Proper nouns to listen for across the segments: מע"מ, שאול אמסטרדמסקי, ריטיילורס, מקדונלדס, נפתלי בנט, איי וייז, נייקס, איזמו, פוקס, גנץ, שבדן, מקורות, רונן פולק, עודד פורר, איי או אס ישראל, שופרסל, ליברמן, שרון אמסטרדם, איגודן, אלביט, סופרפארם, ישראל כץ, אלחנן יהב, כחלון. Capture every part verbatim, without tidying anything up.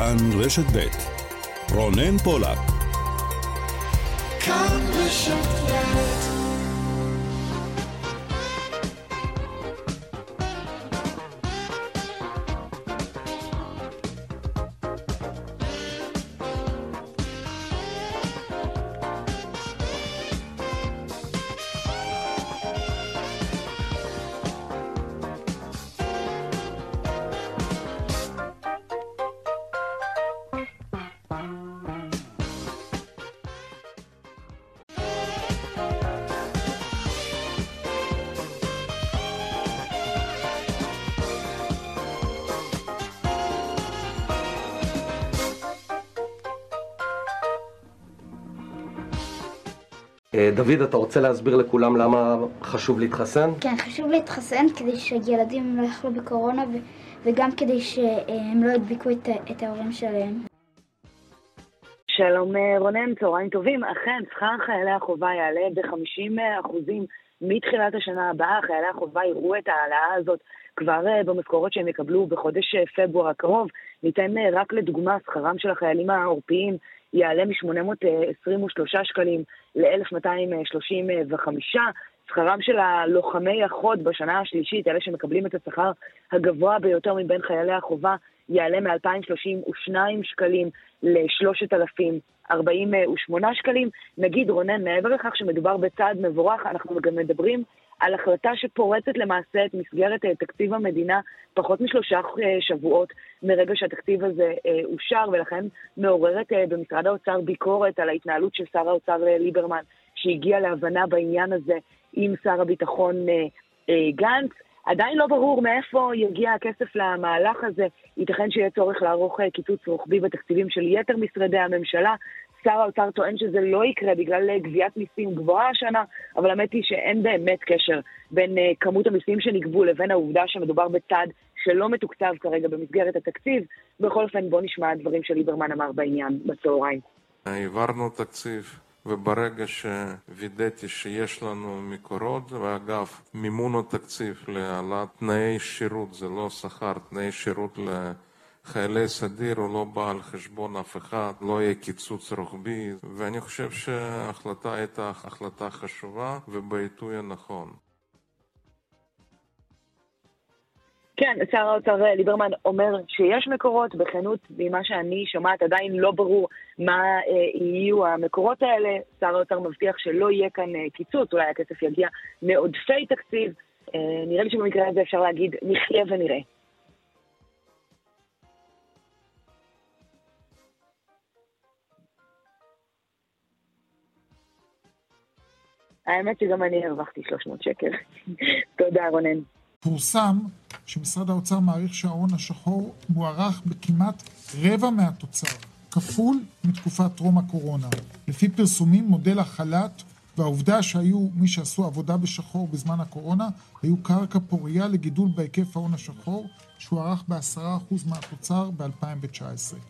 כאן רשת בית. רונן פולק. כאן רשת בית. דוד, אתה רוצה להסביר לכולם למה חשוב להתחסן? כן, חשוב להתחסן כדי שילדים לא יחלו בקורונה ו- וגם כדי שהם לא ידביקו את, את ההורים שלהם. שלום רונן, צהריים טובים. אכן, שכר חיילי החובה יעלה ב-חמישים אחוזים מתחילת השנה הבאה. חיילי החובה יראו את ההעלאה הזאת כבר במשכורות שהם יקבלו בחודש פברואר הקרוב. ניתן רק לדוגמה, שכרם של החיילים העורפיים יעלה מ-שמונה מאות עשרים ושלושה שקלים ל-אלף מאתיים שלושים וחמישה. שכרם של הלוחמי החוד בשנה השלישית, אלה שמקבלים את השכר הגבוה ביותר מבין חיילי החובה, יעלה מ-אלפיים שלושים ושניים שקלים ל-שלושת אלפים ארבעים ושמונה שקלים. נגיד רונן, מעבר לכך שמדובר בצעד מבורך, אנחנו גם מדברים על החלטה שפורצת למעשה את מסגרת תקציב המדינה פחות משלושה שבועות מרגע שהתקציב הזה אושר, ולכן מעוררת במשרד האוצר ביקורת על ההתנהלות של שר האוצר ליברמן, שהגיע להבנה בעניין הזה עם שר הביטחון גנץ. עדיין לא ברור מאיפה יגיע הכסף למהלך הזה. ייתכן שיהיה צורך לערוך קיצוץ רוחבי בתקציבים של יתר משרדי הממשלה. שר האוצר טוען שזה לא יקרה בגלל גביית מיסים גבוהה השנה, אבל האמת היא שאין באמת קשר בין כמות המיסים שנגבו לבין העובדה שמדובר בצד שלא מתוקצב כרגע במסגרת התקציב. בכל אופן, בוא נשמע הדברים שליברמן אמר בעניין בצהריים. העברנו תקציב, וברגע שווידאתי שיש לנו מקורות, ואגב, מימון התקציב להעלאת תנאי שירות, זה לא שכר, תנאי שירות ל... חיילי סדיר הוא לא בא על חשבון אף אחד, לא יהיה קיצוץ רוחבי, ואני חושב שההחלטה הייתה החלטה חשובה ובעיתוי הנכון. כן, שר האוצר ליברמן אומר שיש מקורות, בכנות, ממה שאני שומעת עדיין לא ברור מה אה, יהיו המקורות האלה. שר האוצר מבטיח שלא יהיה כאן אה, קיצוץ, אולי הכסף יגיע מעודפי תקציב. אה, נראה לי שבמקרה הזה אפשר להגיד נחיה ונראה. האמת שגם אני הרווחתי שלוש מאות שקל. תודה, רונן. פורסם שמשרד האוצר מעריך שההון השחור מוערך בכמעט רבע מהתוצר, כפול מתקופת טרום הקורונה. לפי פרסומים, מודל החל"ת והעובדה שהיו מי שעשו עבודה בשחור בזמן הקורונה, היו קרקע פוריה לגידול בהיקף ההון השחור, שהוא ערך ב-עשרה אחוז מהתוצר ב-אלפיים תשע עשרה.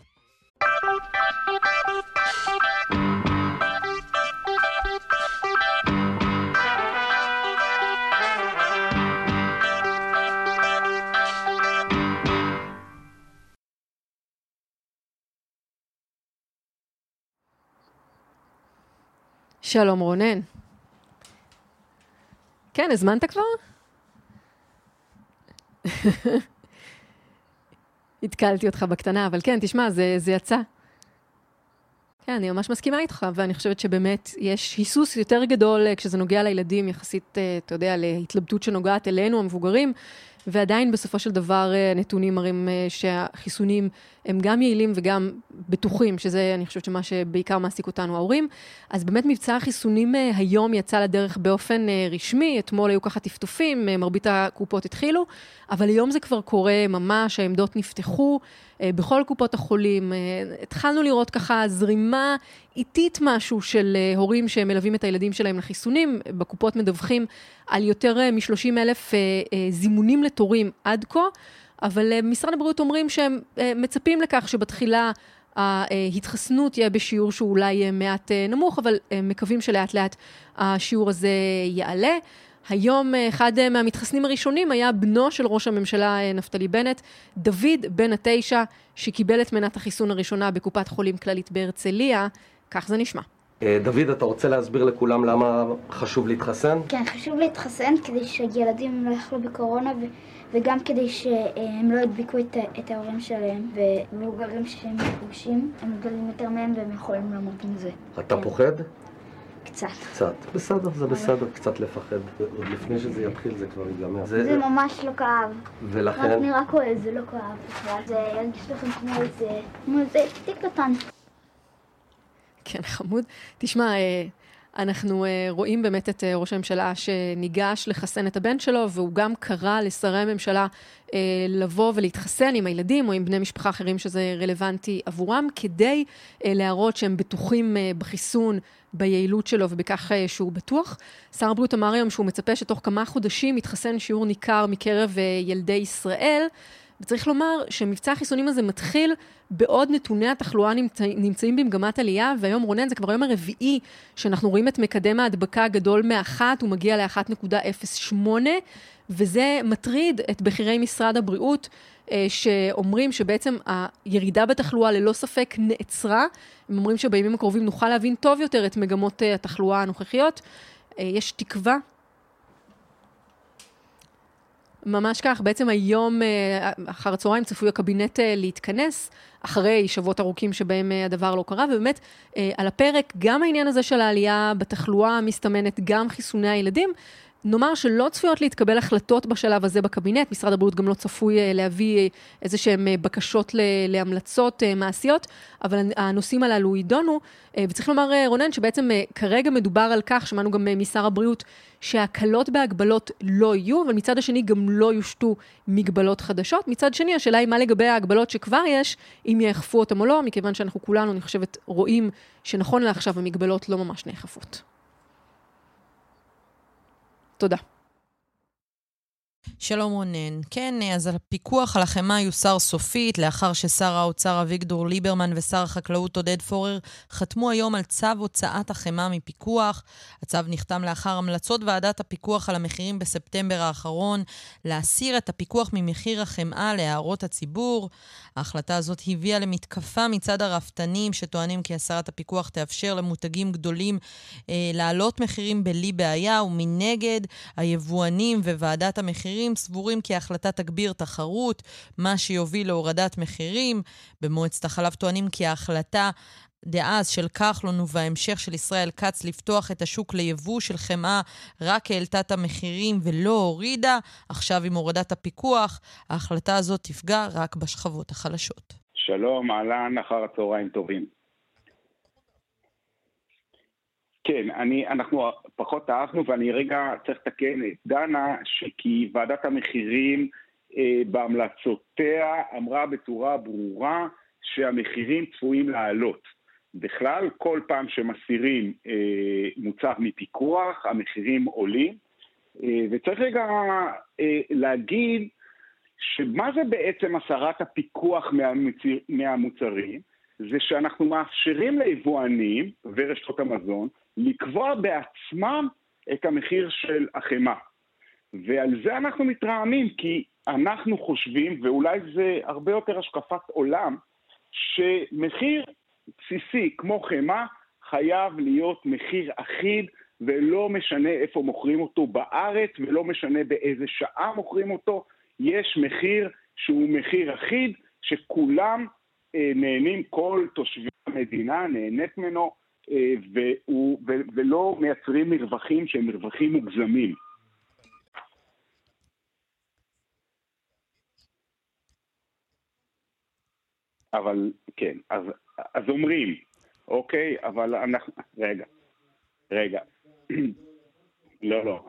שלום רונן. כן, הזמנת כבר? התקלתי אותך בקטנה, אבל כן, תשמע, זה, זה יצא. כן, אני ממש מסכימה איתך, ואני חושבת שבאמת יש היסוס יותר גדול כשזה נוגע לילדים, יחסית, אתה יודע, להתלבטות שנוגעת אלינו, המבוגרים, ועדיין בסופו של דבר נתונים מראים שהחיסונים הם גם יעילים וגם בטוחים, שזה אני חושבת שמה שבעיקר מעסיק אותנו ההורים. אז באמת מבצע החיסונים היום יצא לדרך באופן רשמי, אתמול היו ככה טפטופים, מרבית הקופות התחילו, אבל היום זה כבר קורה ממש, העמדות נפתחו בכל קופות החולים, התחלנו לראות ככה זרימה איטית משהו של הורים שמלווים את הילדים שלהם לחיסונים, בקופות מדווחים על יותר מ-שלושים אלף זימונים לתורים עד כה, אבל משרד הבריאות אומרים שהם מצפים לכך שבתחילה ההתחסנות יהיה בשיעור שאולי מעט נמוך, אבל מקווים שלאט לאט השיעור הזה יעלה. היום אחד מהמתחסנים הראשונים היה בנו של ראש הממשלה נפתלי בנט, דוד בן התשע, שקיבל את מנת החיסון הראשונה בקופת חולים כללית בהרצליה, כך זה נשמע. דוד, אתה רוצה להסביר לכולם למה חשוב להתחסן? כן, חשוב להתחסן כדי שילדים לא יחלו בקורונה ו... וגם כדי שהם לא ידביקו את, את ההורים שלהם, ומבוגרים שהם מפגשים, הם גדולים יותר מהם והם יכולים למות עם זה. אתה כן. פוחד? קצת. קצת. בסדר, זה בסדר, קצת לפחד. עוד לפני שזה יתחיל זה כבר יגמר. זה, זה ממש לא כאב. ולכן? רק נראה כואב, זה לא כאב. זה ירגיש לכם כמו איזה... כמו איזה פתיק קטן. כן, חמוד. תשמע, אנחנו רואים באמת את ראש הממשלה שניגש לחסן את הבן שלו, והוא גם קרא לשרי הממשלה לבוא ולהתחסן עם הילדים או עם בני משפחה אחרים שזה רלוונטי עבורם, כדי להראות שהם בטוחים בחיסון, ביעילות שלו ובכך שהוא בטוח. שר הבריאות אמר היום שהוא מצפה שתוך כמה חודשים יתחסן שיעור ניכר מקרב ילדי ישראל, וצריך לומר שמבצע החיסונים הזה מתחיל בעוד נתוני התחלואה נמצא, נמצאים במגמת עלייה, והיום רונן זה כבר היום הרביעי שאנחנו רואים את מקדם ההדבקה הגדול מאחת, הוא מגיע ל-אחת נקודה אפס שמונה, וזה מטריד את בכירי משרד הבריאות, שאומרים שבעצם הירידה בתחלואה ללא ספק נעצרה, הם אומרים שבימים הקרובים נוכל להבין טוב יותר את מגמות התחלואה הנוכחיות, יש תקווה. ממש כך, בעצם היום אחר הצהריים צפוי הקבינט להתכנס, אחרי שבועות ארוכים שבהם הדבר לא קרה, ובאמת על הפרק גם העניין הזה של העלייה בתחלואה המסתמנת, גם חיסוני הילדים, נאמר שלא צפויות להתקבל החלטות בשלב הזה בקבינט, משרד הבריאות גם לא צפוי להביא איזה שהם בקשות להמלצות מעשיות, אבל הנושאים הללו יידונו, וצריך לומר רונן שבעצם כרגע מדובר על כך, שמענו גם משר הבריאות, שהקלות בהגבלות לא יהיו, אבל מצד השני גם לא יושתו מגבלות חדשות, מצד שני השאלה היא מה לגבי ההגבלות שכבר יש, אם יאכפו אותם או לא, מכיוון שאנחנו כולנו אני חושבת רואים שנכון לעכשיו המגבלות לא ממש נאכפות. תודה. שלום רונן. כן, אז הפיקוח על החמה יוסר סופית, לאחר ששר האוצר אביגדור ליברמן ושר החקלאות עודד פורר חתמו היום על צו הוצאת החמה מפיקוח. הצו נחתם לאחר המלצות ועדת הפיקוח על המחירים בספטמבר האחרון, להסיר את הפיקוח ממחיר החמה להערות הציבור. ההחלטה הזאת הביאה למתקפה מצד הרפתנים, שטוענים כי הסרת הפיקוח תאפשר למותגים גדולים אה, לעלות מחירים בלי בעיה, ומנגד היבואנים וועדת המחירים סבורים כי ההחלטה תגביר תחרות, מה שיוביל להורדת מחירים. במועצת החלב טוענים כי ההחלטה דאז של כחלון וההמשך של ישראל כץ לפתוח את השוק ליבוא של חמאה רק העלתה את המחירים ולא הורידה. עכשיו עם הורדת הפיקוח, ההחלטה הזאת תפגע רק בשכבות החלשות. שלום, אהלן, אחר הצהריים טובים. כן, אני, אנחנו פחות אהבנו ואני רגע צריך לתקן את דנה, שכי ועדת המחירים אה, בהמלצותיה אמרה בצורה ברורה שהמחירים צפויים לעלות. בכלל, כל פעם שמסירים אה, מוצר מפיקוח, המחירים עולים, אה, וצריך רגע אה, להגיד שמה זה בעצם הסרת הפיקוח מהמוצר, מהמוצרים, זה שאנחנו מאפשרים ליבואנים ורשתות המזון לקבוע בעצמם את המחיר של החמה. ועל זה אנחנו מתרעמים, כי אנחנו חושבים, ואולי זה הרבה יותר השקפת עולם, שמחיר בסיסי, כמו חמה, חייב להיות מחיר אחיד, ולא משנה איפה מוכרים אותו בארץ, ולא משנה באיזה שעה מוכרים אותו, יש מחיר שהוא מחיר אחיד, שכולם אה, נהנים, כל תושבי המדינה נהנית ממנו, אה, והוא, ו, ולא מייצרים מרווחים שהם מרווחים מוגזמים. אבל כן, אז... אז אומרים, אוקיי, אבל אנחנו... רגע, רגע. לא, לא.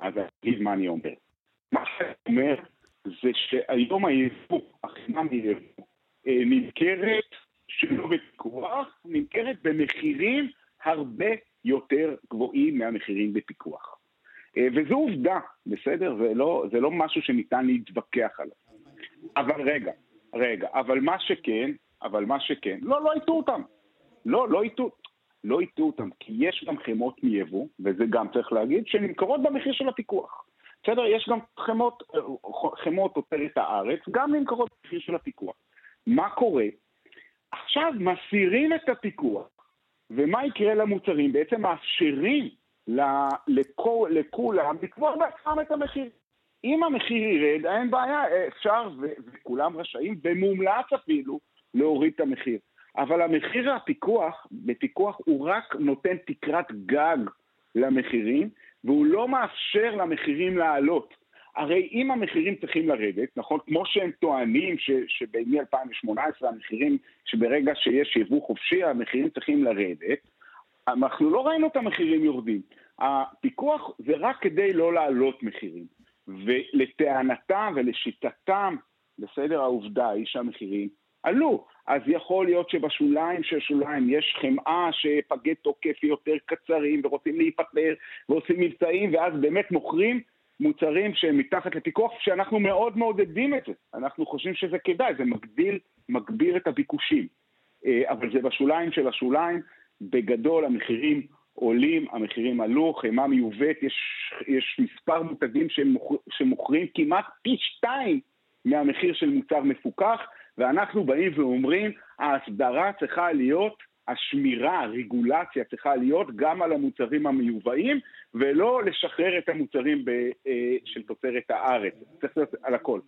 אז אני אגיד מה אני אומר. מה שאני אומר זה שהיום היבוא, החמה מיבוא, נמכרת שלא בפיקוח, נמכרת במחירים הרבה יותר גבוהים מהמחירים בפיקוח. וזו עובדה, בסדר? זה לא, זה לא משהו שניתן להתווכח עליו. אבל רגע, רגע. אבל מה שכן... אבל מה שכן, לא, לא איתו אותם. לא, לא איתו. לא ייתנו אותם, כי יש גם חמות מייבוא, וזה גם צריך להגיד, שנמכרות במחיר של הפיקוח. בסדר, יש גם חמות, חמות תוצרת הארץ, גם נמכרות במחיר של הפיקוח. מה קורה? עכשיו מסירים את הפיקוח, ומה יקרה למוצרים? בעצם מאפשרים לכולם לקבוע בעצמם את המחיר. אם המחיר ירד, אין בעיה, אפשר, וכולם רשאים, במומלץ אפילו, להוריד את המחיר. אבל המחיר הפיקוח, בפיקוח הוא רק נותן תקרת גג למחירים, והוא לא מאפשר למחירים לעלות. הרי אם המחירים צריכים לרדת, נכון, כמו שהם טוענים ש, שבין אלפיים שמונה עשרה המחירים, שברגע שיש יבוא חופשי, המחירים צריכים לרדת, אנחנו לא ראינו את המחירים יורדים. הפיקוח זה רק כדי לא לעלות מחירים. ולטענתם ולשיטתם, בסדר, העובדה היא שהמחירים עלו. אז יכול להיות שבשוליים של שוליים יש חמאה שפגי תוקף יותר קצרים ורוצים להיפטר ועושים מבצעים, ואז באמת מוכרים מוצרים שהם מתחת לפיקוח, שאנחנו מאוד מעודדים את זה. אנחנו חושבים שזה כדאי, זה מגדיל, מגביר את הביקושים. אבל זה בשוליים של השוליים, בגדול המחירים עולים, המחירים עלו, חמאה מיובאת, יש, יש מספר מותגים שמוכר, שמוכרים כמעט פי שתיים מהמחיר של מוצר מפוקח, ואנחנו באים ואומרים, ההסדרה צריכה להיות, השמירה, הרגולציה צריכה להיות גם על המוצרים המיובאים, ולא לשחרר את המוצרים ב, אה, של תוצרת הארץ. צריך להיות על הכל.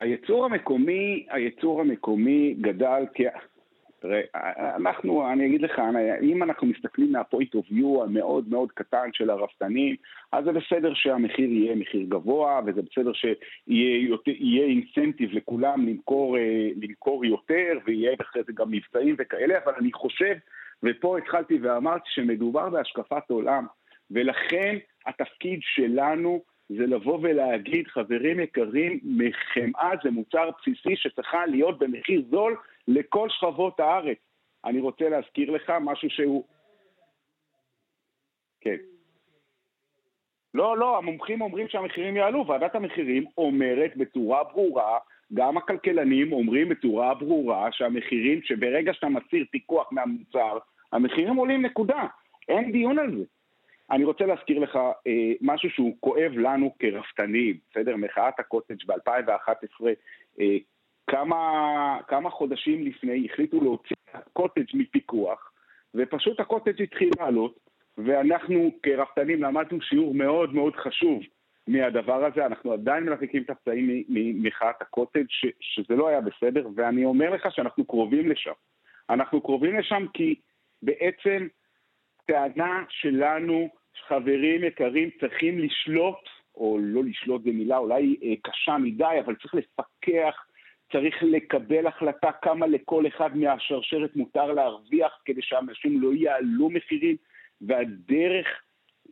הייצור המקומי, הייצור המקומי גדל כ... תראה, אנחנו, אני אגיד לך, אם אנחנו מסתכלים מהפוינט אוף יו המאוד מאוד קטן של הרפתנים, אז זה בסדר שהמחיר יהיה מחיר גבוה, וזה בסדר שיהיה אינסנטיב לכולם למכור, למכור יותר, ויהיה אחרי זה גם מבצעים וכאלה, אבל אני חושב, ופה התחלתי ואמרתי שמדובר בהשקפת עולם, ולכן התפקיד שלנו זה לבוא ולהגיד, חברים יקרים, מחמאה זה מוצר בסיסי שצריכה להיות במחיר זול לכל שכבות הארץ. אני רוצה להזכיר לך משהו שהוא... כן. לא, לא, המומחים אומרים שהמחירים יעלו. ועדת המחירים אומרת בצורה ברורה, גם הכלכלנים אומרים בצורה ברורה, שהמחירים, שברגע שאתה מסיר פיקוח מהמוצר, המחירים עולים נקודה. אין דיון על זה. אני רוצה להזכיר לך אה, משהו שהוא כואב לנו כרפתנים, בסדר? מחאת הקוטג' ב-אלפיים ואחת עשרה, אה, כמה, כמה חודשים לפני החליטו להוציא הקוטג' מפיקוח, ופשוט הקוטג' התחיל לעלות, ואנחנו כרפתנים למדנו שיעור מאוד מאוד חשוב מהדבר הזה. אנחנו עדיין מלחיקים את הפצעים ממחאת הקוטג' ש, שזה לא היה בסדר, ואני אומר לך שאנחנו קרובים לשם. אנחנו קרובים לשם כי בעצם... טענה שלנו, חברים יקרים, צריכים לשלוט, או לא לשלוט במילה, אולי אה, קשה מדי, אבל צריך לפקח, צריך לקבל החלטה כמה לכל אחד מהשרשרת מותר להרוויח, כדי שהאנשים לא יעלו מחירים, והדרך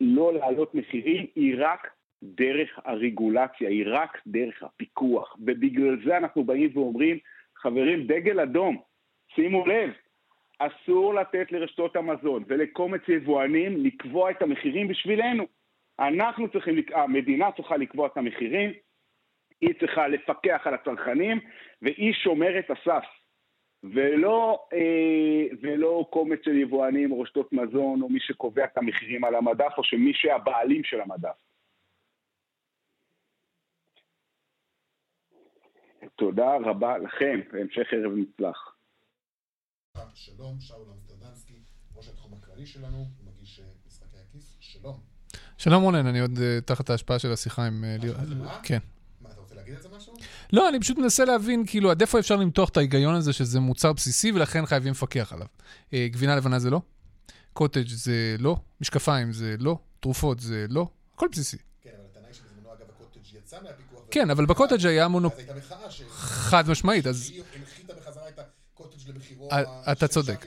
לא לעלות מחירים היא רק דרך הרגולציה, היא רק דרך הפיקוח. ובגלל זה אנחנו באים ואומרים, חברים, דגל אדום, שימו לב, אסור לתת לרשתות המזון ולקומץ יבואנים לקבוע את המחירים בשבילנו. אנחנו צריכים, המדינה צריכה לקבוע את המחירים, היא צריכה לפקח על הצרכנים, והיא שומרת הסף. ולא, אה, ולא קומץ של יבואנים או רשתות מזון, או מי שקובע את המחירים על המדף, או שמי שהבעלים של המדף. תודה רבה לכם, והמשך ערב מצלח. שלום, שאול אמסטרדמסקי, ראש התחום הכללי שלנו, מגיש משחקי הכיס, שלום. שלום רונן, אני עוד תחת ההשפעה של השיחה עם... כן. מה, אתה רוצה להגיד על זה משהו? לא, אני פשוט מנסה להבין, כאילו, עד איפה אפשר למתוח את ההיגיון הזה שזה מוצר בסיסי ולכן חייבים לפקח עליו. גבינה לבנה זה לא, קוטג' זה לא, משקפיים זה לא, תרופות זה לא, הכל בסיסי. כן, אבל הטענה היא שבזמנו, אגב, הקוטג' יצא מהפיקוח... כן, אבל בקוטג' היה מונופול... אז הייתה מחאה ש... חד משמעית, אז... קוטג' למחירו... אתה צודק.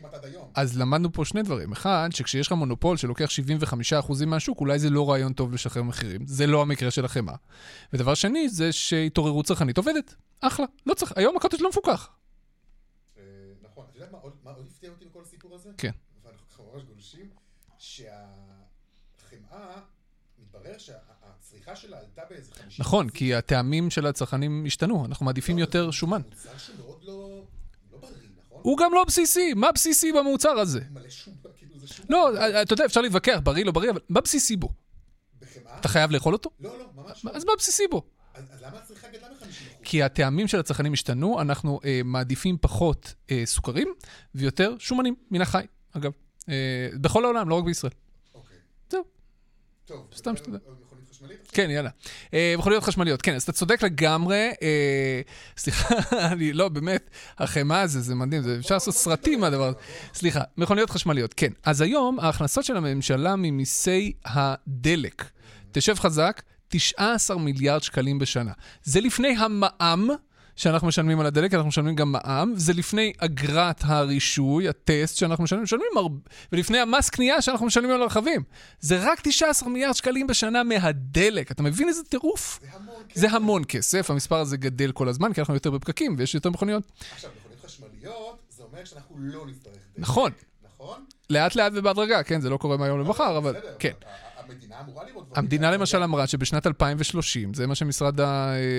אז למדנו פה שני דברים. אחד, שכשיש לך מונופול שלוקח שבעים וחמישה אחוז מהשוק, אולי זה לא רעיון טוב לשחרר מחירים. זה לא המקרה של החמאה. ודבר שני, זה שהתעוררות צרכנית עובדת. אחלה. לא צריך. היום הקוטג' לא מפוקח. נכון. אתה יודע מה עוד הפתיע אותי בכל הסיפור הזה? כן. ואנחנו ממש גולשים שהחמאה מתברר שהצריכה שלה עלתה באיזה חמישים. נכון, כי הטעמים של הצרכנים השתנו, אנחנו מעדיפים יותר שומן. מוצר שמאוד לא בריא, נכון? הוא גם לא בסיסי, מה בסיסי במוצר הזה? מלא שומן, כאילו זה שומן. לא, אתה יודע, אפשר להתווכח, בריא, לא בריא, אבל מה בסיסי בו? בחמאה? אתה חייב לאכול אותו? לא, לא, ממש לא. אז מה בסיסי בו? אז למה הצריכה גדלה ב-חמישים אחוז? כי הטעמים של הצרכנים השתנו, אנחנו מעדיפים פחות סוכרים ויותר שומנים מן החי, אגב. בכל העולם, לא רק בישראל. טוב, סתם שתדע. מכוניות חשמליות? כן, יאללה. מכוניות חשמליות, כן, אז אתה צודק לגמרי, סליחה, אני לא, באמת, החמה הזה, זה מדהים, אפשר לעשות סרטים מהדבר, סליחה, מכוניות חשמליות, כן. אז היום ההכנסות של הממשלה ממיסי הדלק, תשב חזק, תשעה עשר מיליארד שקלים בשנה. זה לפני המע"מ שאנחנו משלמים על הדלק, אנחנו משלמים גם מע"מ, זה לפני אגרת הרישוי, הטסט שאנחנו משלמים, משלמים הרבה, ולפני המס קנייה שאנחנו משלמים על הרכבים. זה רק תשעה עשר מיליארד שקלים בשנה מהדלק. אתה מבין איזה טירוף? זה המון כסף. זה המון כסף, המספר הזה גדל כל הזמן, כי אנחנו יותר בפקקים ויש יותר מכוניות. עכשיו, מכוניות חשמליות, זה אומר שאנחנו לא נצטרך דלק. נכון. נכון? לאט לאט ובהדרגה, כן, זה לא קורה מהיום למחר, אבל כן. המדינה אמורה לראות... המדינה למשל אמרה שבשנת אלפיים ושלושים, זה מה שמשרד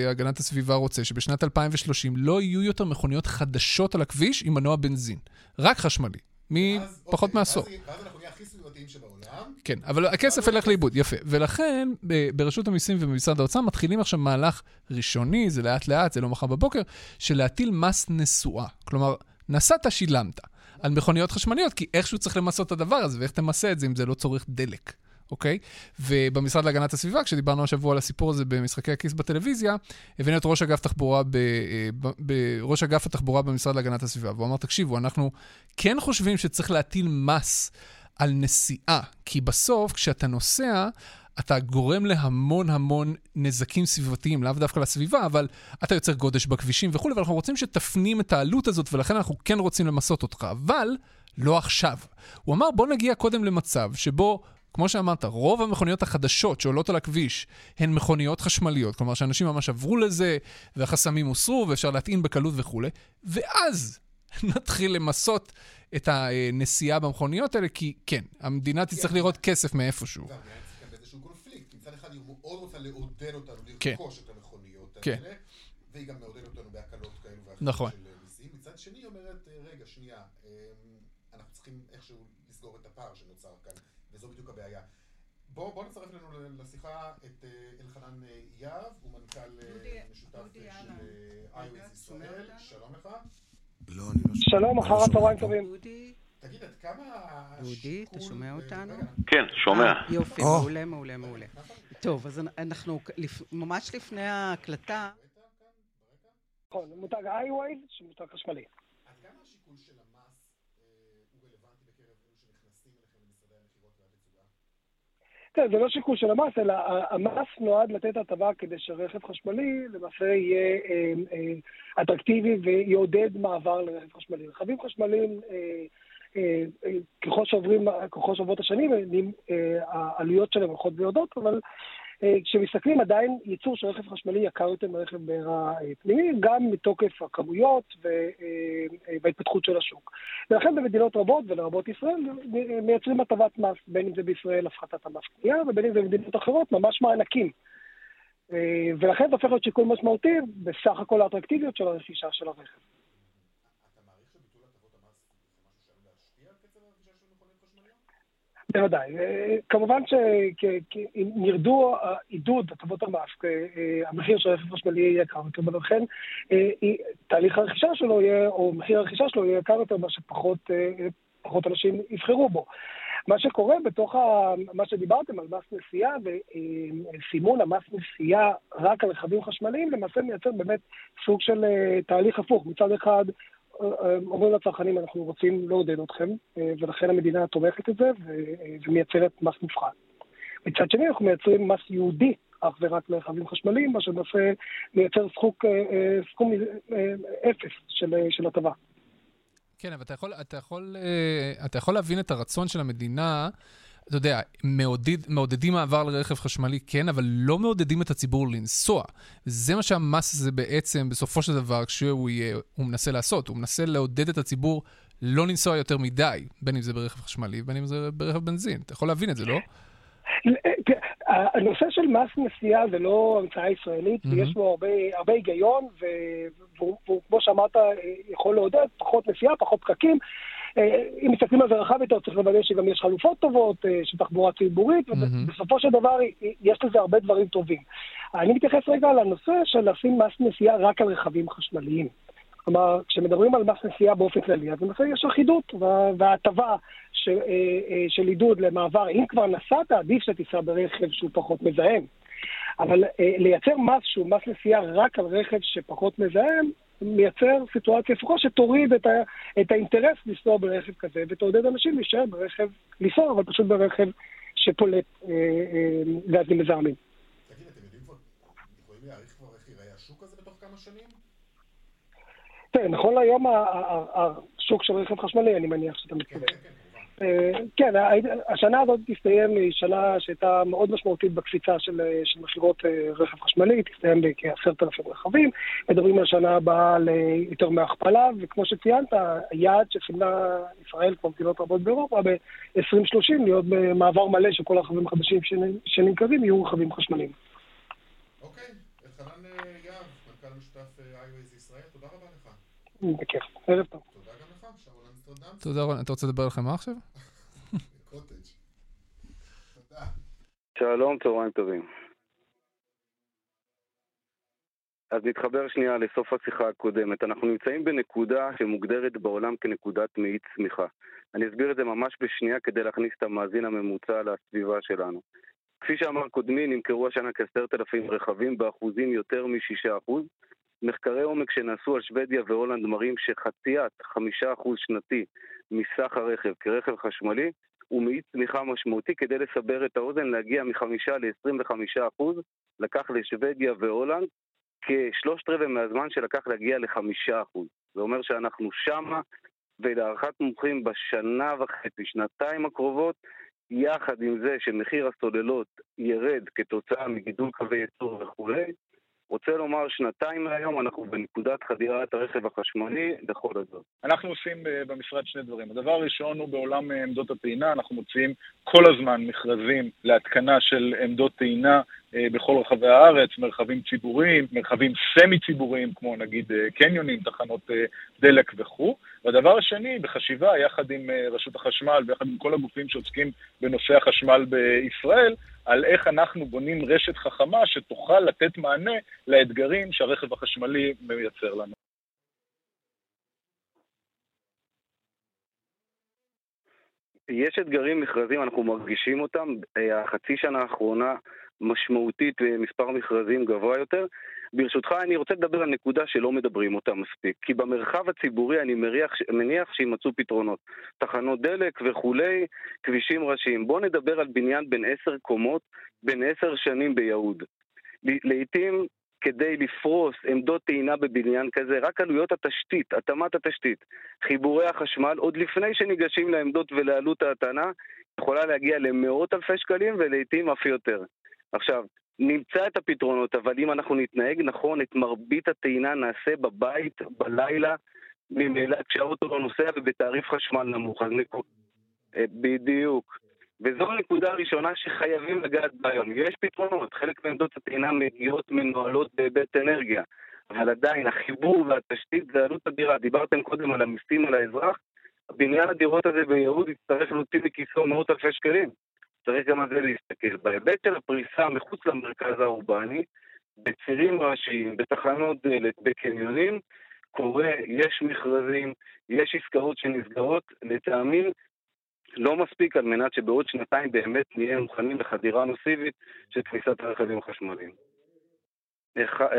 הגנת הסביבה רוצה, שבשנת אלפיים ושלושים לא יהיו יותר מכוניות חדשות על הכביש עם מנוע בנזין. רק חשמלי. מפחות מעשור. ואז אנחנו נהיה הכי סביבתיים שבעולם. כן, אבל הכסף הלך לאיבוד, יפה. ולכן, ברשות המיסים ובמשרד האוצר, מתחילים עכשיו מהלך ראשוני, זה לאט לאט, זה לא מחר בבוקר, של להטיל מס נסועה. כלומר, נסעת, שילמת על מכוניות חשמליות, כי איכשהו צריך למסות את הדבר הזה, ואיך תמסה את זה אם זה לא צורך דלק. אוקיי? ובמשרד להגנת הסביבה, כשדיברנו השבוע על הסיפור הזה במשחקי הכיס בטלוויזיה, הבאנו את ראש אגף תחבורה ב... בראש אגף התחבורה במשרד להגנת הסביבה, והוא אמר, תקשיבו, אנחנו כן חושבים שצריך להטיל מס על נסיעה, כי בסוף, כשאתה נוסע, אתה גורם להמון המון נזקים סביבתיים, לאו דווקא לסביבה, אבל אתה יוצר גודש בכבישים וכו', ואנחנו רוצים שתפנים את העלות הזאת, ולכן אנחנו כן רוצים למסות אותך, אבל לא עכשיו. הוא אמר, בוא נגיע קודם למצב שבו, כמו שאמרת, רוב המכוניות החדשות שעולות על הכביש הן מכוניות חשמליות, כלומר שאנשים ממש עברו לזה, והחסמים הוסרו, ואפשר להתאים בקלות וכו', ואז נתחיל למסות את הנסיעה במכוניות האלה, כי כן, המדינה תצטרך לראות כסף מאיפשהו. אחד היא מאוד רוצה לעודד אותנו, לרכוש את המכוניות האלה, והיא גם מעודדת אותנו בהקלות כאלו ואחרות של מיסים. מצד שני היא אומרת, רגע, שנייה, אנחנו צריכים איכשהו לסגור את הפער שנוצר כאן, וזו בדיוק הבעיה. בואו נצרף לנו לשיחה את אלחנן יהב, הוא מנכ"ל משותף של איי או אס ישראל. שלום לך. שלום, אחר הצהריים טובים. תגיד, עד כמה... יהודי, אתה שומע אותנו? כן, שומע. יופי, מעולה, מעולה, מעולה. טוב, אז אנחנו ממש לפני ההקלטה... נכון, מותג איי וייז, שמותג חשמלי. עד כמה השיקול של המס הוא רלוונטי בקרב אלו שנכנסים אליכם למשרדי המכירות והתצוגה? כן, זה לא שיקול של המס, אלא המס נועד לתת הטבה כדי שרכב חשמלי למעשה יהיה אטרקטיבי ויעודד מעבר לרכב חשמלי. רכבים חשמליים... ככל שעוברים, ככל שעוברות השנים, העלויות שלהם הולכות ויורדות, אבל כשמסתכלים עדיין ייצור של רכב חשמלי יקר יותר מרכב בעירה פנימי, גם מתוקף הכמויות וההתפתחות של השוק. ולכן במדינות רבות, ולרבות ישראל, מייצרים הטבת מס, בין אם זה בישראל הפחתת המס קנייה, ובין אם זה במדינות אחרות, ממש מענקים. ולכן זה הופך להיות שיקול משמעותי בסך הכל האטרקטיביות של הרכישה של הרכב. בוודאי. כמובן שאם ירדו עידוד הטבות המס, המחיר של רכב חשמלי יהיה יקר יותר, ולכן תהליך הרכישה שלו יהיה, או מחיר הרכישה שלו יהיה יקר יותר, מה שפחות אנשים יבחרו בו. מה שקורה בתוך מה שדיברתם על מס נסיעה וסימון המס נסיעה רק על רכבים חשמליים, למעשה מייצר באמת סוג של תהליך הפוך. מצד אחד, אומרים לצרכנים, אנחנו רוצים לעודד אתכם, ולכן המדינה תומכת את זה ומייצרת מס מופחת. מצד שני, אנחנו מייצרים מס יהודי, אך ורק לרכבים חשמליים, מה שמעשה מייצר סכום אפס של הטבה. כן, אבל אתה יכול, אתה יכול, אתה יכול להבין את הרצון של המדינה, אתה יודע, מעודד, מעודדים מעבר לרכב חשמלי, כן, אבל לא מעודדים את הציבור לנסוע. זה מה שהמס הזה בעצם, בסופו של דבר, כשהוא יהיה, הוא מנסה לעשות, הוא מנסה לעודד את הציבור לא לנסוע יותר מדי, בין אם זה ברכב חשמלי, בין אם זה ברכב בנזין. אתה יכול להבין את זה, לא? הנושא של מס נסיעה זה לא המצאה ישראלית, mm-hmm. יש בו הרבה, הרבה היגיון, וכמו שאמרת, יכול לעודד, פחות נסיעה, פחות פקקים. אם מסתכלים על זה רחב יותר, צריך לוודא שגם יש חלופות טובות, שתחבורה ציבורית, mm-hmm. ובסופו של דבר יש לזה הרבה דברים טובים. אני מתייחס רגע על הנושא של לשים מס נסיעה רק על רכבים חשמליים. כלומר, כשמדברים על מס נסיעה באופן כללי, אז למעשה יש אחידות, וההטבה של, של עידוד למעבר, אם כבר נסעת, עדיף שתיסע ברכב שהוא פחות מזהם. אבל לייצר מס שהוא מס נסיעה רק על רכב שפחות מזהם, מייצר סיטואציה הפוכה שתוריד את, ה, את האינטרס לנסוע ברכב כזה, ותעודד אנשים להישאר ברכב, לנסוע, אבל פשוט ברכב שפולט אה, אה, גזים מזהמים. תגיד, אתם יודעים כבר, יכולים להעריך כבר איך ייראה השוק הזה בתוך כמה שנים? כן, נכון להיום השוק של רכב חשמלי, אני מניח שאתה מתכוון. כן, השנה הזאת תסתיים שנה שהייתה מאוד משמעותית בקפיצה של מחירות רכב חשמלי, תסתיים בכ-עשרת אלפים רכבים, מדברים על השנה הבאה ליותר מהכפלה, וכמו שציינת, היעד שסימנה ישראל כמו מדינות רבות באירופה, ב-עשרים שלושים להיות במעבר מלא שכל הרכבים החדשים שנמכרים יהיו רכבים חשמליים. אוקיי, אלחנן יהב, מנכ"ל משותף איי-ווייז ישראל, תודה רבה לך. בכיף, ערב טוב. תודה גם לך, שרון אמסטרדם. תודה רון, אתה רוצה לדבר לכם מה עכשיו? קוטג'. תודה. שלום, צהריים טובים. אז נתחבר שנייה לסוף השיחה הקודמת. אנחנו נמצאים בנקודה שמוגדרת בעולם כנקודת מאי צמיחה. אני אסביר את זה ממש בשנייה כדי להכניס את המאזין הממוצע לסביבה שלנו. כפי שאמר קודמי, נמכרו השנה כ-עשרת אלפים רכבים באחוזים יותר מ-שישה אחוז. מחקרי עומק שנעשו על שוודיה והולנד מראים שחציית חמישה אחוז שנתי מסך הרכב כרכב חשמלי הוא מאי צמיחה משמעותי. כדי לסבר את האוזן, להגיע מחמישה ל-עשרים וחמישה אחוז לקח לשוודיה והולנד כשלושת רבעי מהזמן שלקח להגיע ל-חמישה אחוז. זה אומר שאנחנו שמה, ולהערכת מומחים בשנה וחצי, שנתיים הקרובות, יחד עם זה שמחיר הסוללות ירד כתוצאה מגידול קווי ייצור וכו', רוצה לומר שנתיים מהיום אנחנו בנקודת חדירת הרכב החשמלי לכל הזאת. אנחנו עושים במשרד שני דברים. הדבר הראשון הוא בעולם עמדות הטעינה, אנחנו מוציאים כל הזמן מכרזים להתקנה של עמדות טעינה בכל רחבי הארץ, מרחבים ציבוריים, מרחבים סמי-ציבוריים, כמו נגיד קניונים, תחנות דלק וכו'. והדבר השני, בחשיבה, יחד עם רשות החשמל ויחד עם כל הגופים שעוסקים בנושא החשמל בישראל, על איך אנחנו בונים רשת חכמה שתוכל לתת מענה לאתגרים שהרכב החשמלי מייצר לנו. יש אתגרים מכרזים, אנחנו מרגישים אותם. החצי שנה האחרונה משמעותית מספר מכרזים גבוה יותר. ברשותך, אני רוצה לדבר על נקודה שלא מדברים אותה מספיק, כי במרחב הציבורי אני מריח, מניח שימצאו פתרונות, תחנות דלק וכולי, כבישים ראשיים. בואו נדבר על בניין בין עשר קומות, בין עשר שנים ביהוד. לעתים, כדי לפרוס עמדות טעינה בבניין כזה, רק עלויות התשתית, התאמת התשתית, חיבורי החשמל, עוד לפני שניגשים לעמדות ולעלות ההטענה, יכולה להגיע למאות אלפי שקלים ולעתים אף יותר. עכשיו, נמצא את הפתרונות, אבל אם אנחנו נתנהג נכון, את מרבית הטעינה נעשה בבית, בלילה, ממילא כשהאוטו לא נוסע ובתעריף חשמל נמוך. אז נקוד... בדיוק. וזו הנקודה הראשונה שחייבים לגעת ביום. יש פתרונות, חלק מעמדות הטעינה מגיעות מנוהלות בבית אנרגיה, אבל עדיין החיבור והתשתית זה עלות אדירה. דיברתם קודם על המיסים על האזרח, בניין הדירות הזה ביהוד יצטרך להוציא מכיסו מאות אלפי שקלים. צריך גם על זה להסתכל. בהיבט של הפריסה מחוץ למרכז האורבני, בצירים ראשיים, בתחנות דלת, בקניונים, קורה, יש מכרזים, יש עסקאות שנסגרות, לטעמים לא מספיק על מנת שבעוד שנתיים באמת נהיה מוכנים לחדירה מסיבית של כניסת הרכבים החשמליים.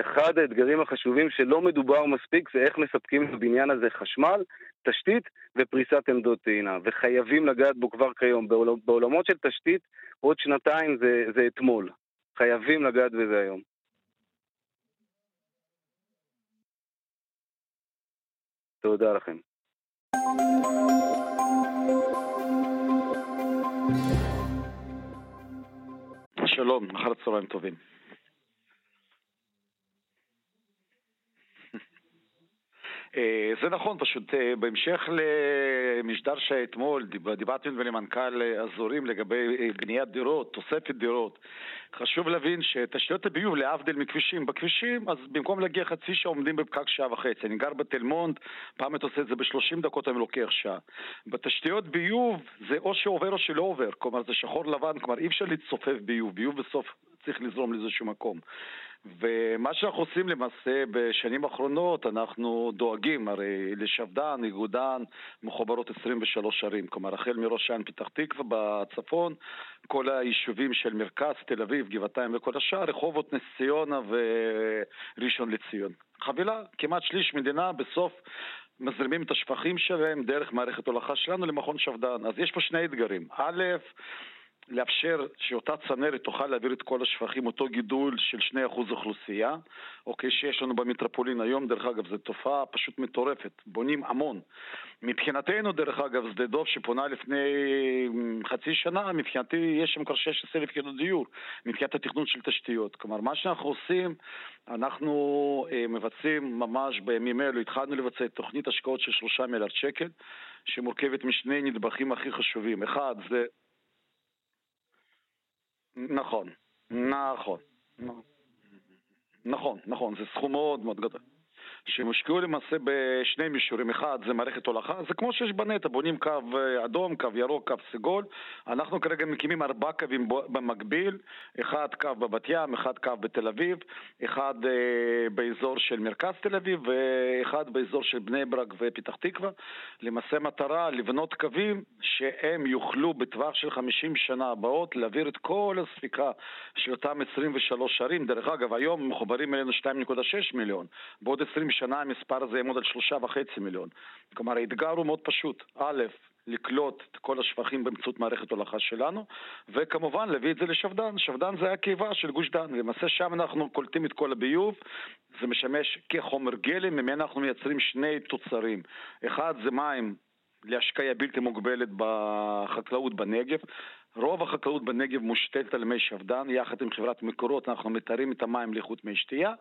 אחד האתגרים החשובים שלא מדובר מספיק זה איך מספקים לבניין הזה חשמל, תשתית ופריסת עמדות טעינה, וחייבים לגעת בו כבר כיום. בעולמות של תשתית עוד שנתיים זה, זה אתמול, חייבים לגעת בזה היום. תודה לכם. שלום, אחר הצהריים טובים. זה נכון, פשוט בהמשך למשדר שאתמול דיברתי ולמנכ"ל אזורים לגבי בניית דירות, תוספת דירות. חשוב להבין שתשתיות הביוב להבדל מכבישים, בכבישים אז במקום להגיע חצי שעה עומדים בפקק שעה וחצי. אני גר בתל מונד, פעם את עושה את זה בשלושים דקות, אני לוקח שעה. בתשתיות ביוב זה או שעובר או שלא עובר, כלומר זה שחור לבן, כלומר אי אפשר לצופף ביוב, ביוב בסוף צריך לזרום לאיזשהו מקום. ומה שאנחנו עושים למעשה בשנים האחרונות, אנחנו דואגים, הרי לשבדן, איגודן, מחוברות עשרים ושלוש ערים, כלומר, החל מראש העין פתח תקווה בצפון, כל היישובים של מרכז, תל אביב, גבעתיים וכל השאר, רחובות נס ציונה וראשון לציון. חבילה, כמעט שליש מדינה, בסוף מזרימים את השפכים שלהם דרך מערכת הולכה שלנו למכון שבדן. אז יש פה שני אתגרים. א', לאפשר שאותה צנרת תוכל להעביר את כל השפכים, אותו גידול של שני אחוז אוכלוסייה, אוקיי, שיש לנו במטרופולין היום, דרך אגב, זו תופעה פשוט מטורפת, בונים המון. מבחינתנו, דרך אגב, שדה דוב שפונה לפני חצי שנה, מבחינתי יש שם כבר שישה עשר אלף יחידות דיור, מבחינת התכנון של תשתיות. כלומר, מה שאנחנו עושים, אנחנו אה, מבצעים ממש בימים אלו, התחלנו לבצע תוכנית השקעות של שלושה מיליארד שקל, שמורכבת משני נדבכים הכי חשובים. אחד, זה נכון, נכון, נכון, נכון, זה סכום מאוד מאוד גדול, שמושקעו למעשה בשני מישורים, אחד זה מערכת הולכה, זה כמו שיש בנטה, בונים קו אדום, קו ירוק, קו סגול, אנחנו כרגע מקימים ארבע קווים במקביל, אחד קו בבת ים, אחד קו בתל אביב, אחד באזור של מרכז תל אביב, ואחד באזור של בני ברק ופתח תקווה, למעשה מטרה לבנות קווים שהם יוכלו בטווח של חמישים שנה הבאות להעביר את כל הספיקה של אותם עשרים ושלוש ערים, דרך אגב היום מחוברים אלינו שתיים נקודה שש מיליון, בעוד עשרים שנה המספר הזה יעמוד על שלוש נקודה חמש מיליון. כלומר, האתגר הוא מאוד פשוט. א', לקלוט את כל השפכים באמצעות מערכת הולכה שלנו, וכמובן להביא את זה לשבדן. שבדן זה הקיבה של גוש דן, למעשה שם אנחנו קולטים את כל הביוב, זה משמש כחומר גלם, ממנו אנחנו מייצרים שני תוצרים. אחד זה מים, להשקעה בלתי מוגבלת בחקלאות בנגב, רוב החקלאות בנגב מושתת על מי שבדן, יחד עם חברת מקורות אנחנו מתארים את המים לאיכות מי שתייה,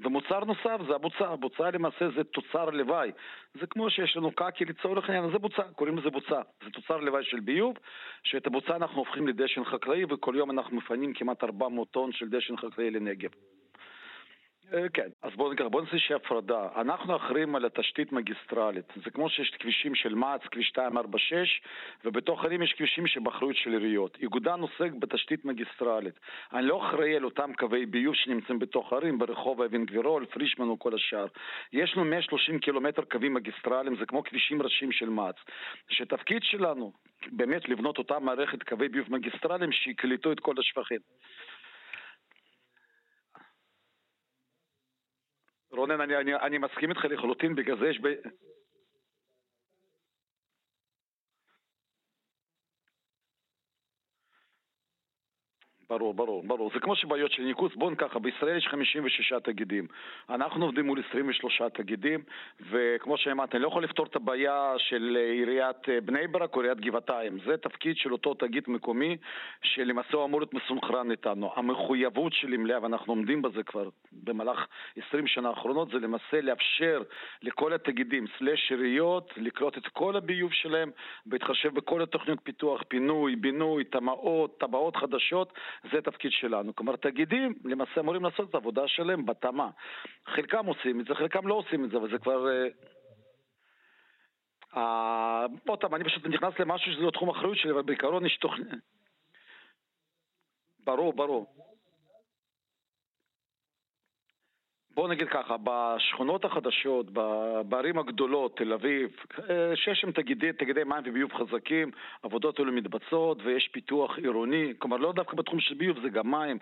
ומוצר נוסף זה הבוצה, הבוצה למעשה זה תוצר לוואי, זה כמו שיש לנו קקי לצורך העניין, זה בוצה, קוראים לזה בוצה, זה תוצר לוואי של ביוב, שאת הבוצה אנחנו הופכים לדשן חקלאי, וכל יום אנחנו מפנים כמעט ארבע מאות טון של דשן חקלאי לנגב. כן, אז בואו נקרא, בואו נעשה שהפרדה. אנחנו אחרים על התשתית מגיסטרלית. זה כמו שיש כבישים של מעץ, כביש מאתיים ארבעים ושש, ובתוך ערים יש כבישים שבאחריות של עיריות. איגודן עוסק בתשתית מגיסטרלית. אני לא אחראי על אותם קווי ביוב שנמצאים בתוך ערים, ברחוב אבן גבירול, פרישמן וכל השאר. יש לנו מאה ושלושים קילומטר קווים מגיסטרליים, זה כמו כבישים ראשיים של מעץ. שתפקיד שלנו באמת לבנות אותה מערכת קווי ביוב מגיסטרליים שיקליטו את כל השפכים. רונן, אני, אני, אני מסכים איתך לחלוטין, בגלל זה יש ב... ברור, ברור, ברור. זה כמו שבעיות של ניקוץ, בואו נקחה, בישראל יש חמישים ושש תאגידים. אנחנו עובדים מול עשרים ושלושה תאגידים, וכמו שאמרתי, אני לא יכול לפתור את הבעיה של עיריית בני ברק או עיריית גבעתיים. זה תפקיד של אותו תאגיד מקומי, שלמעשה הוא אמור להיות מסונכרן איתנו. המחויבות שלי מלאה, ואנחנו עומדים בזה כבר במהלך עשרים שנה האחרונות, זה למעשה לאפשר לכל התאגידים, סלש עיריות, לקלוט את כל הביוב שלהם, בהתחשב בכל התוכניות פיתוח, פינוי, בינוי, תמאות, תבאות חדשות, זה תפקיד שלנו. כלומר, תגידים, למעשה, אמורים לעשות את העבודה שלהם בתמה. חלקם עושים את זה, חלקם לא עושים את זה, אבל זה כבר... בוא תמה, אני פשוט נכנס למשהו שזה לא תחום אחריות שלי, אבל בעיקרון יש תוכנית... ברור, ברור. בואו נגיד ככה, בשכונות החדשות, בערים הגדולות, תל אביב, שיש שם תגידי, תגידי מים וביוב חזקים, עבודות אלו מתבצעות ויש פיתוח עירוני, כלומר לא דווקא בתחום של ביוב, זה גם מים,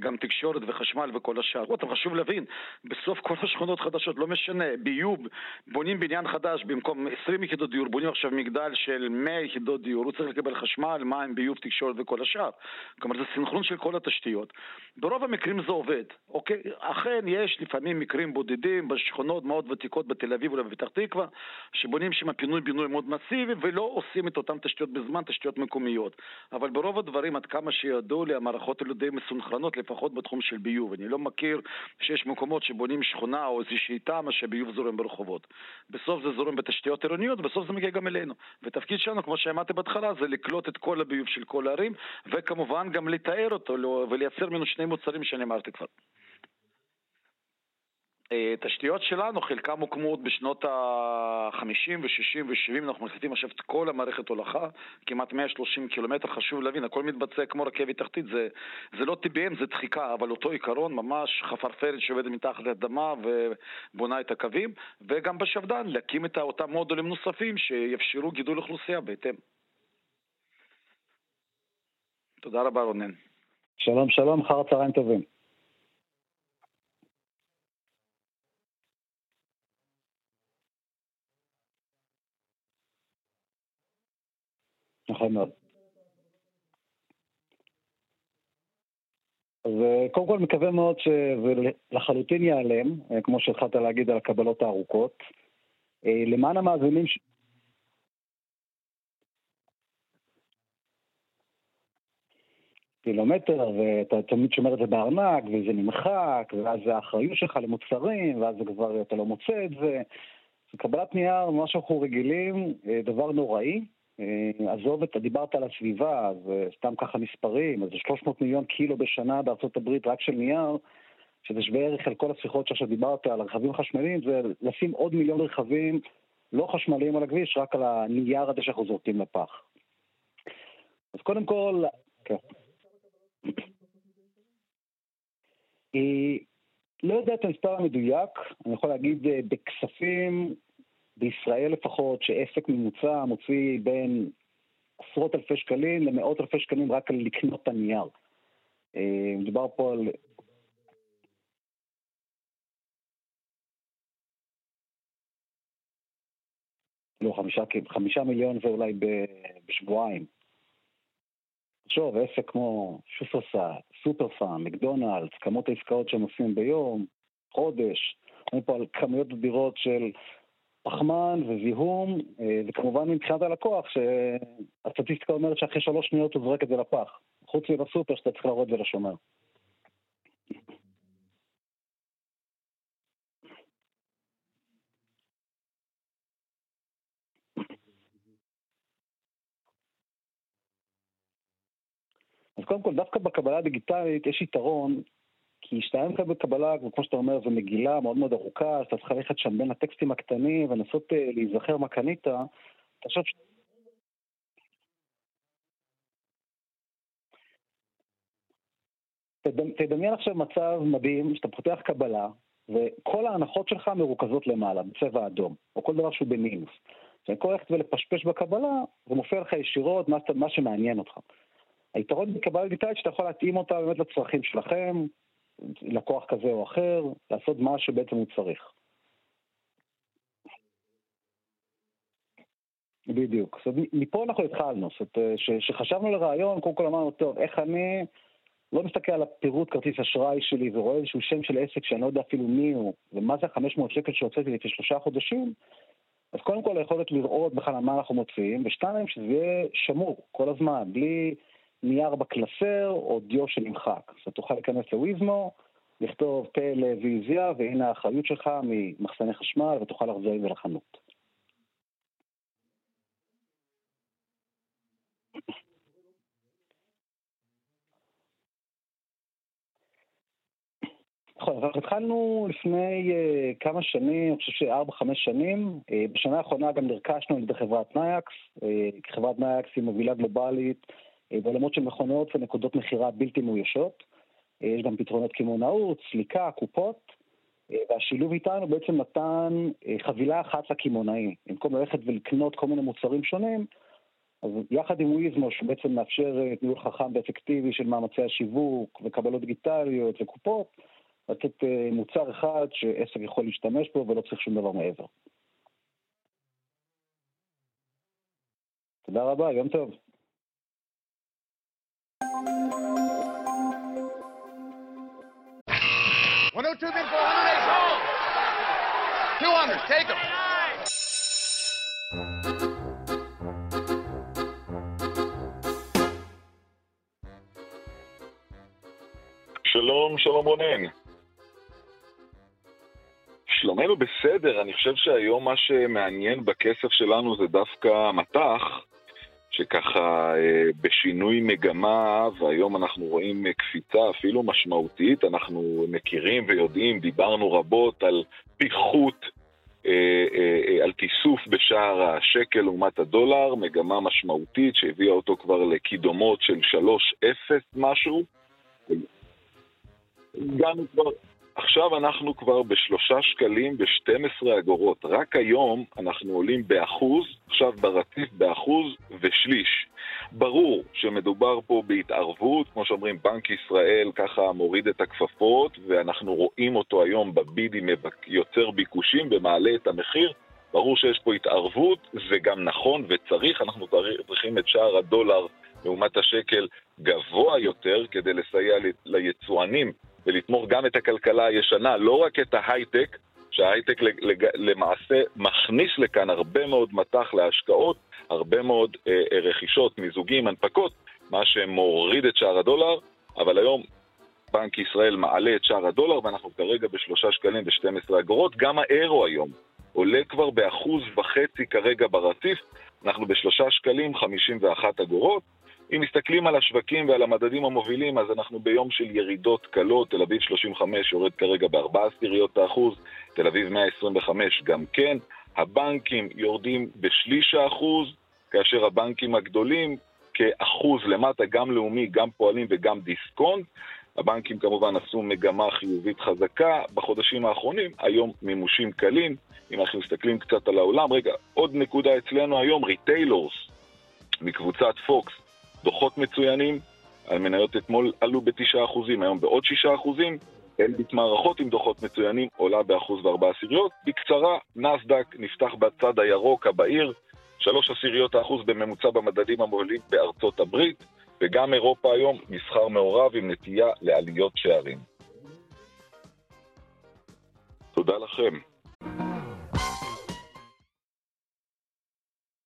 גם תקשורת וחשמל וכל השאר. אתה חשוב להבין, בסוף כל השכונות חדשות, לא משנה, ביוב, בונים בניין חדש, במקום עשרים יחידות דיור, בונים עכשיו מגדל של מאה יחידות דיור, הוא צריך לקבל חשמל, מים, ביוב, תקשורת וכל השאר. כלומר זה סינכרון של כל התשתיות. ברוב המקרים זה עובד. אוקיי? אכן יש לפעמים מקרים בודדים בשכונות מאוד ותיקות בתל אביב או בפתח תקווה, שבונים שם פינוי בינוי מאוד מסיבי ולא עושים את אותם תשתיות בזמן, תשתיות מקומיות. אבל ברוב הדברים, עד כמה שידעו לי, המערכות האלה די מסונכרנות, לפחות בתחום של ביוב. אני לא מכיר שיש מקומות שבונים שכונה או איזושהי תמה שביוב זורם ברחובות. בסוף זה זורם בתשתיות עירוניות, בסוף זה מגיע גם אלינו. ותפקיד שלנו, כמו שאמרתי בהתחלה, זה לקלוט את כל הביוב של כל הערים, וכמובן גם לתאר אותו ולייצר ממנו שני מוצרים שאני אמרתי כבר. תשתיות שלנו, חלקם הוקמות בשנות ה-חמישים ו-שישים ו-שבעים, אנחנו מחליטים עכשיו את כל המערכת הולכה, כמעט מאה ושלושים קילומטר, חשוב להבין, הכל מתבצע כמו רכבת תחתית, זה, זה לא טי בי אם, זה דחיקה, אבל אותו עיקרון, ממש חפרפרת שעובדת מתחת לאדמה ובונה את הקווים, וגם בשבדן, להקים את אותם מודולים נוספים שיאפשרו גידול אוכלוסייה בהתאם. תודה רבה רונן. שלום שלום, אחר צהריים טובים. נכון מאוד. אז קודם כל מקווה מאוד שזה לחלוטין ייעלם, כמו שהתחלת להגיד על הקבלות הארוכות. למען המאזינים... ש... קילומטר, ואתה תמיד שומר את זה בארנק, וזה נמחק, ואז זה האחריות שלך למוצרים, ואז כבר אתה לא מוצא את זה. קבלת נייר, מה שאנחנו רגילים, דבר נוראי. עזוב, אתה דיברת על הסביבה, אז סתם ככה מספרים, אז זה שלוש מאות מיליון קילו בשנה בארצות הברית רק של נייר, שזה שווה ערך על כל הספיחות שעכשיו דיברת על רכבים חשמליים, זה לשים עוד מיליון רכבים לא חשמליים על הכביש, רק על הנייר הזה שאנחנו זורקים לפח. אז קודם כל... כן. לא יודע את המספר המדויק, אני יכול להגיד בכספים... בישראל לפחות, שעסק ממוצע מוציא בין עשרות אלפי שקלים למאות אלפי שקלים רק על לקנות הנייר. מדובר פה על... לא, חמישה, חמישה מיליון זה אולי בשבועיים. עכשיו, עסק כמו שופרסל, סופרפארם, מקדונלדס, כמות העסקאות שהם עושים ביום, חודש, אומרים פה על כמויות אדירות של... פחמן וזיהום, וכמובן מבחינת הלקוח, שהסטטיסטיקה אומרת שאחרי שלוש שניות הוא זורק את זה לפח. חוץ מבסופר שאתה צריך להראות ולשומר. אז קודם כל, דווקא בקבלה הדיגיטלית יש יתרון, כי שתיים כאן בקבלה, וכמו שאתה אומר, זו מגילה מאוד מאוד ארוכה, שאתה צריך ללכת שם בין הטקסטים הקטנים, ונסות להיזכר מה קנית, אתה חושב ש... תדמיין עכשיו מצב מדהים, שאתה פותח קבלה, וכל ההנחות שלך מרוכזות למעלה, בצבע אדום, או כל דבר שהוא במינוס. כשאני כל הלכת ולפשפש בקבלה, זה מופיע לך ישירות מה, מה שמעניין אותך. היתרון בקבלה דיגיטלית, שאתה יכול להתאים אותה באמת לצרכים שלכם, לקוח כזה או אחר, לעשות מה שבעצם הוא צריך. בדיוק. So, מפה אנחנו התחלנו, so, שחשבנו לרעיון, קודם כל אמרנו, טוב, איך אני לא מסתכל על הפירוט כרטיס אשראי שלי ורואה איזשהו שם של עסק שאני לא יודע אפילו מי הוא, ומה זה חמש מאות שקל שהוצאתי לפני שלושה חודשים, אז קודם כל היכולת לראות בכלל מה אנחנו מוצאים, ושתיים שזה יהיה שמור כל הזמן, בלי... נייר בקלסר או דיו שנמחק. אז אתה תוכל להיכנס לאיזמו, לכתוב טלוויזיה, והנה האחריות שלך ממחסני חשמל, ותוכל להחזיר את זה לחנות. נכון, אנחנו התחלנו לפני uh, כמה שנים, אני חושב שארבע חמש שנים, uh, בשנה האחרונה גם נרכשנו על ידי חברת נייקס, uh, חברת נייקס היא מובילה גלובלית, בעולמות של מכונות ונקודות מחירה בלתי מאוישות. יש גם פתרונות כימונאות, סליקה, קופות, והשילוב איתנו בעצם נתן חבילה אחת לכימונאים. במקום ללכת ולקנות כל מיני מוצרים שונים, אז יחד עם איזמו, שבעצם מאפשר ניהול חכם ואפקטיבי של מאמצי השיווק וקבלות דיגיטליות וקופות, לתת מוצר אחד שעסק יכול להשתמש בו ולא צריך שום דבר מעבר. תודה רבה, יום טוב. one oh two bid for one hundred eggs home. two hundred, take them. שלום, שלום רונן. שלומנו בסדר, אני חושב שהיום מה שמעניין בכסף שלנו זה דווקא מתח, שככה בשינוי מגמה, והיום אנחנו רואים קפיצה אפילו משמעותית, אנחנו מכירים ויודעים, דיברנו רבות על פיחות, על תיסוף בשער השקל לעומת הדולר, מגמה משמעותית שהביאה אותו כבר לקידומות של שלוש נקודה אפס משהו, גם כבר... עכשיו אנחנו כבר בשלושה שקלים ב-שתים עשרה אגורות. רק היום אנחנו עולים באחוז, עכשיו ברציף באחוז ושליש. ברור שמדובר פה בהתערבות, כמו שאומרים בנק ישראל ככה מוריד את הכפפות, ואנחנו רואים אותו היום בבידים יוצר ביקושים ומעלה את המחיר. ברור שיש פה התערבות, זה גם נכון וצריך, אנחנו צריכים את שער הדולר לעומת השקל גבוה יותר כדי לסייע ליצואנים. ולתמוך גם את הכלכלה הישנה, לא רק את ההייטק, שההייטק למעשה מכניס לכאן הרבה מאוד מתח להשקעות, הרבה מאוד אה, רכישות, מיזוגים, הנפקות, מה שמוריד את שער הדולר, אבל היום בנק ישראל מעלה את שער הדולר, ואנחנו כרגע בשלושה שקלים ב-שתים עשרה אגורות, גם האירו היום עולה כבר באחוז וחצי כרגע ברציף, אנחנו בשלושה שקלים חמישים ואחת אגורות, אם מסתכלים על השווקים ועל המדדים המובילים, אז אנחנו ביום של ירידות קלות, תל אביב שלושים וחמש יורד כרגע בארבעה עשיריות האחוז, תל אביב מאה עשרים וחמש גם כן, הבנקים יורדים בשליש האחוז, כאשר הבנקים הגדולים כאחוז למטה, גם לאומי, גם פועלים וגם דיסקונט, הבנקים כמובן עשו מגמה חיובית חזקה בחודשים האחרונים, היום מימושים קלים, אם אנחנו מסתכלים קצת על העולם, רגע, עוד נקודה אצלנו היום, ריטיילורס מקבוצת פוקס, דוחות מצוינים, המניות אתמול עלו בתשעה אחוזים, היום בעוד שישה אחוזים, אלביט מערכות עם דוחות מצוינים עולה באחוז וארבעה עשיריות, בקצרה, נסדק נפתח בצד הירוק, הבעיר, שלוש עשיריות האחוז בממוצע במדדים המובילים בארצות הברית, וגם אירופה היום מסחר מעורב עם נטייה לעליות שערים. תודה לכם.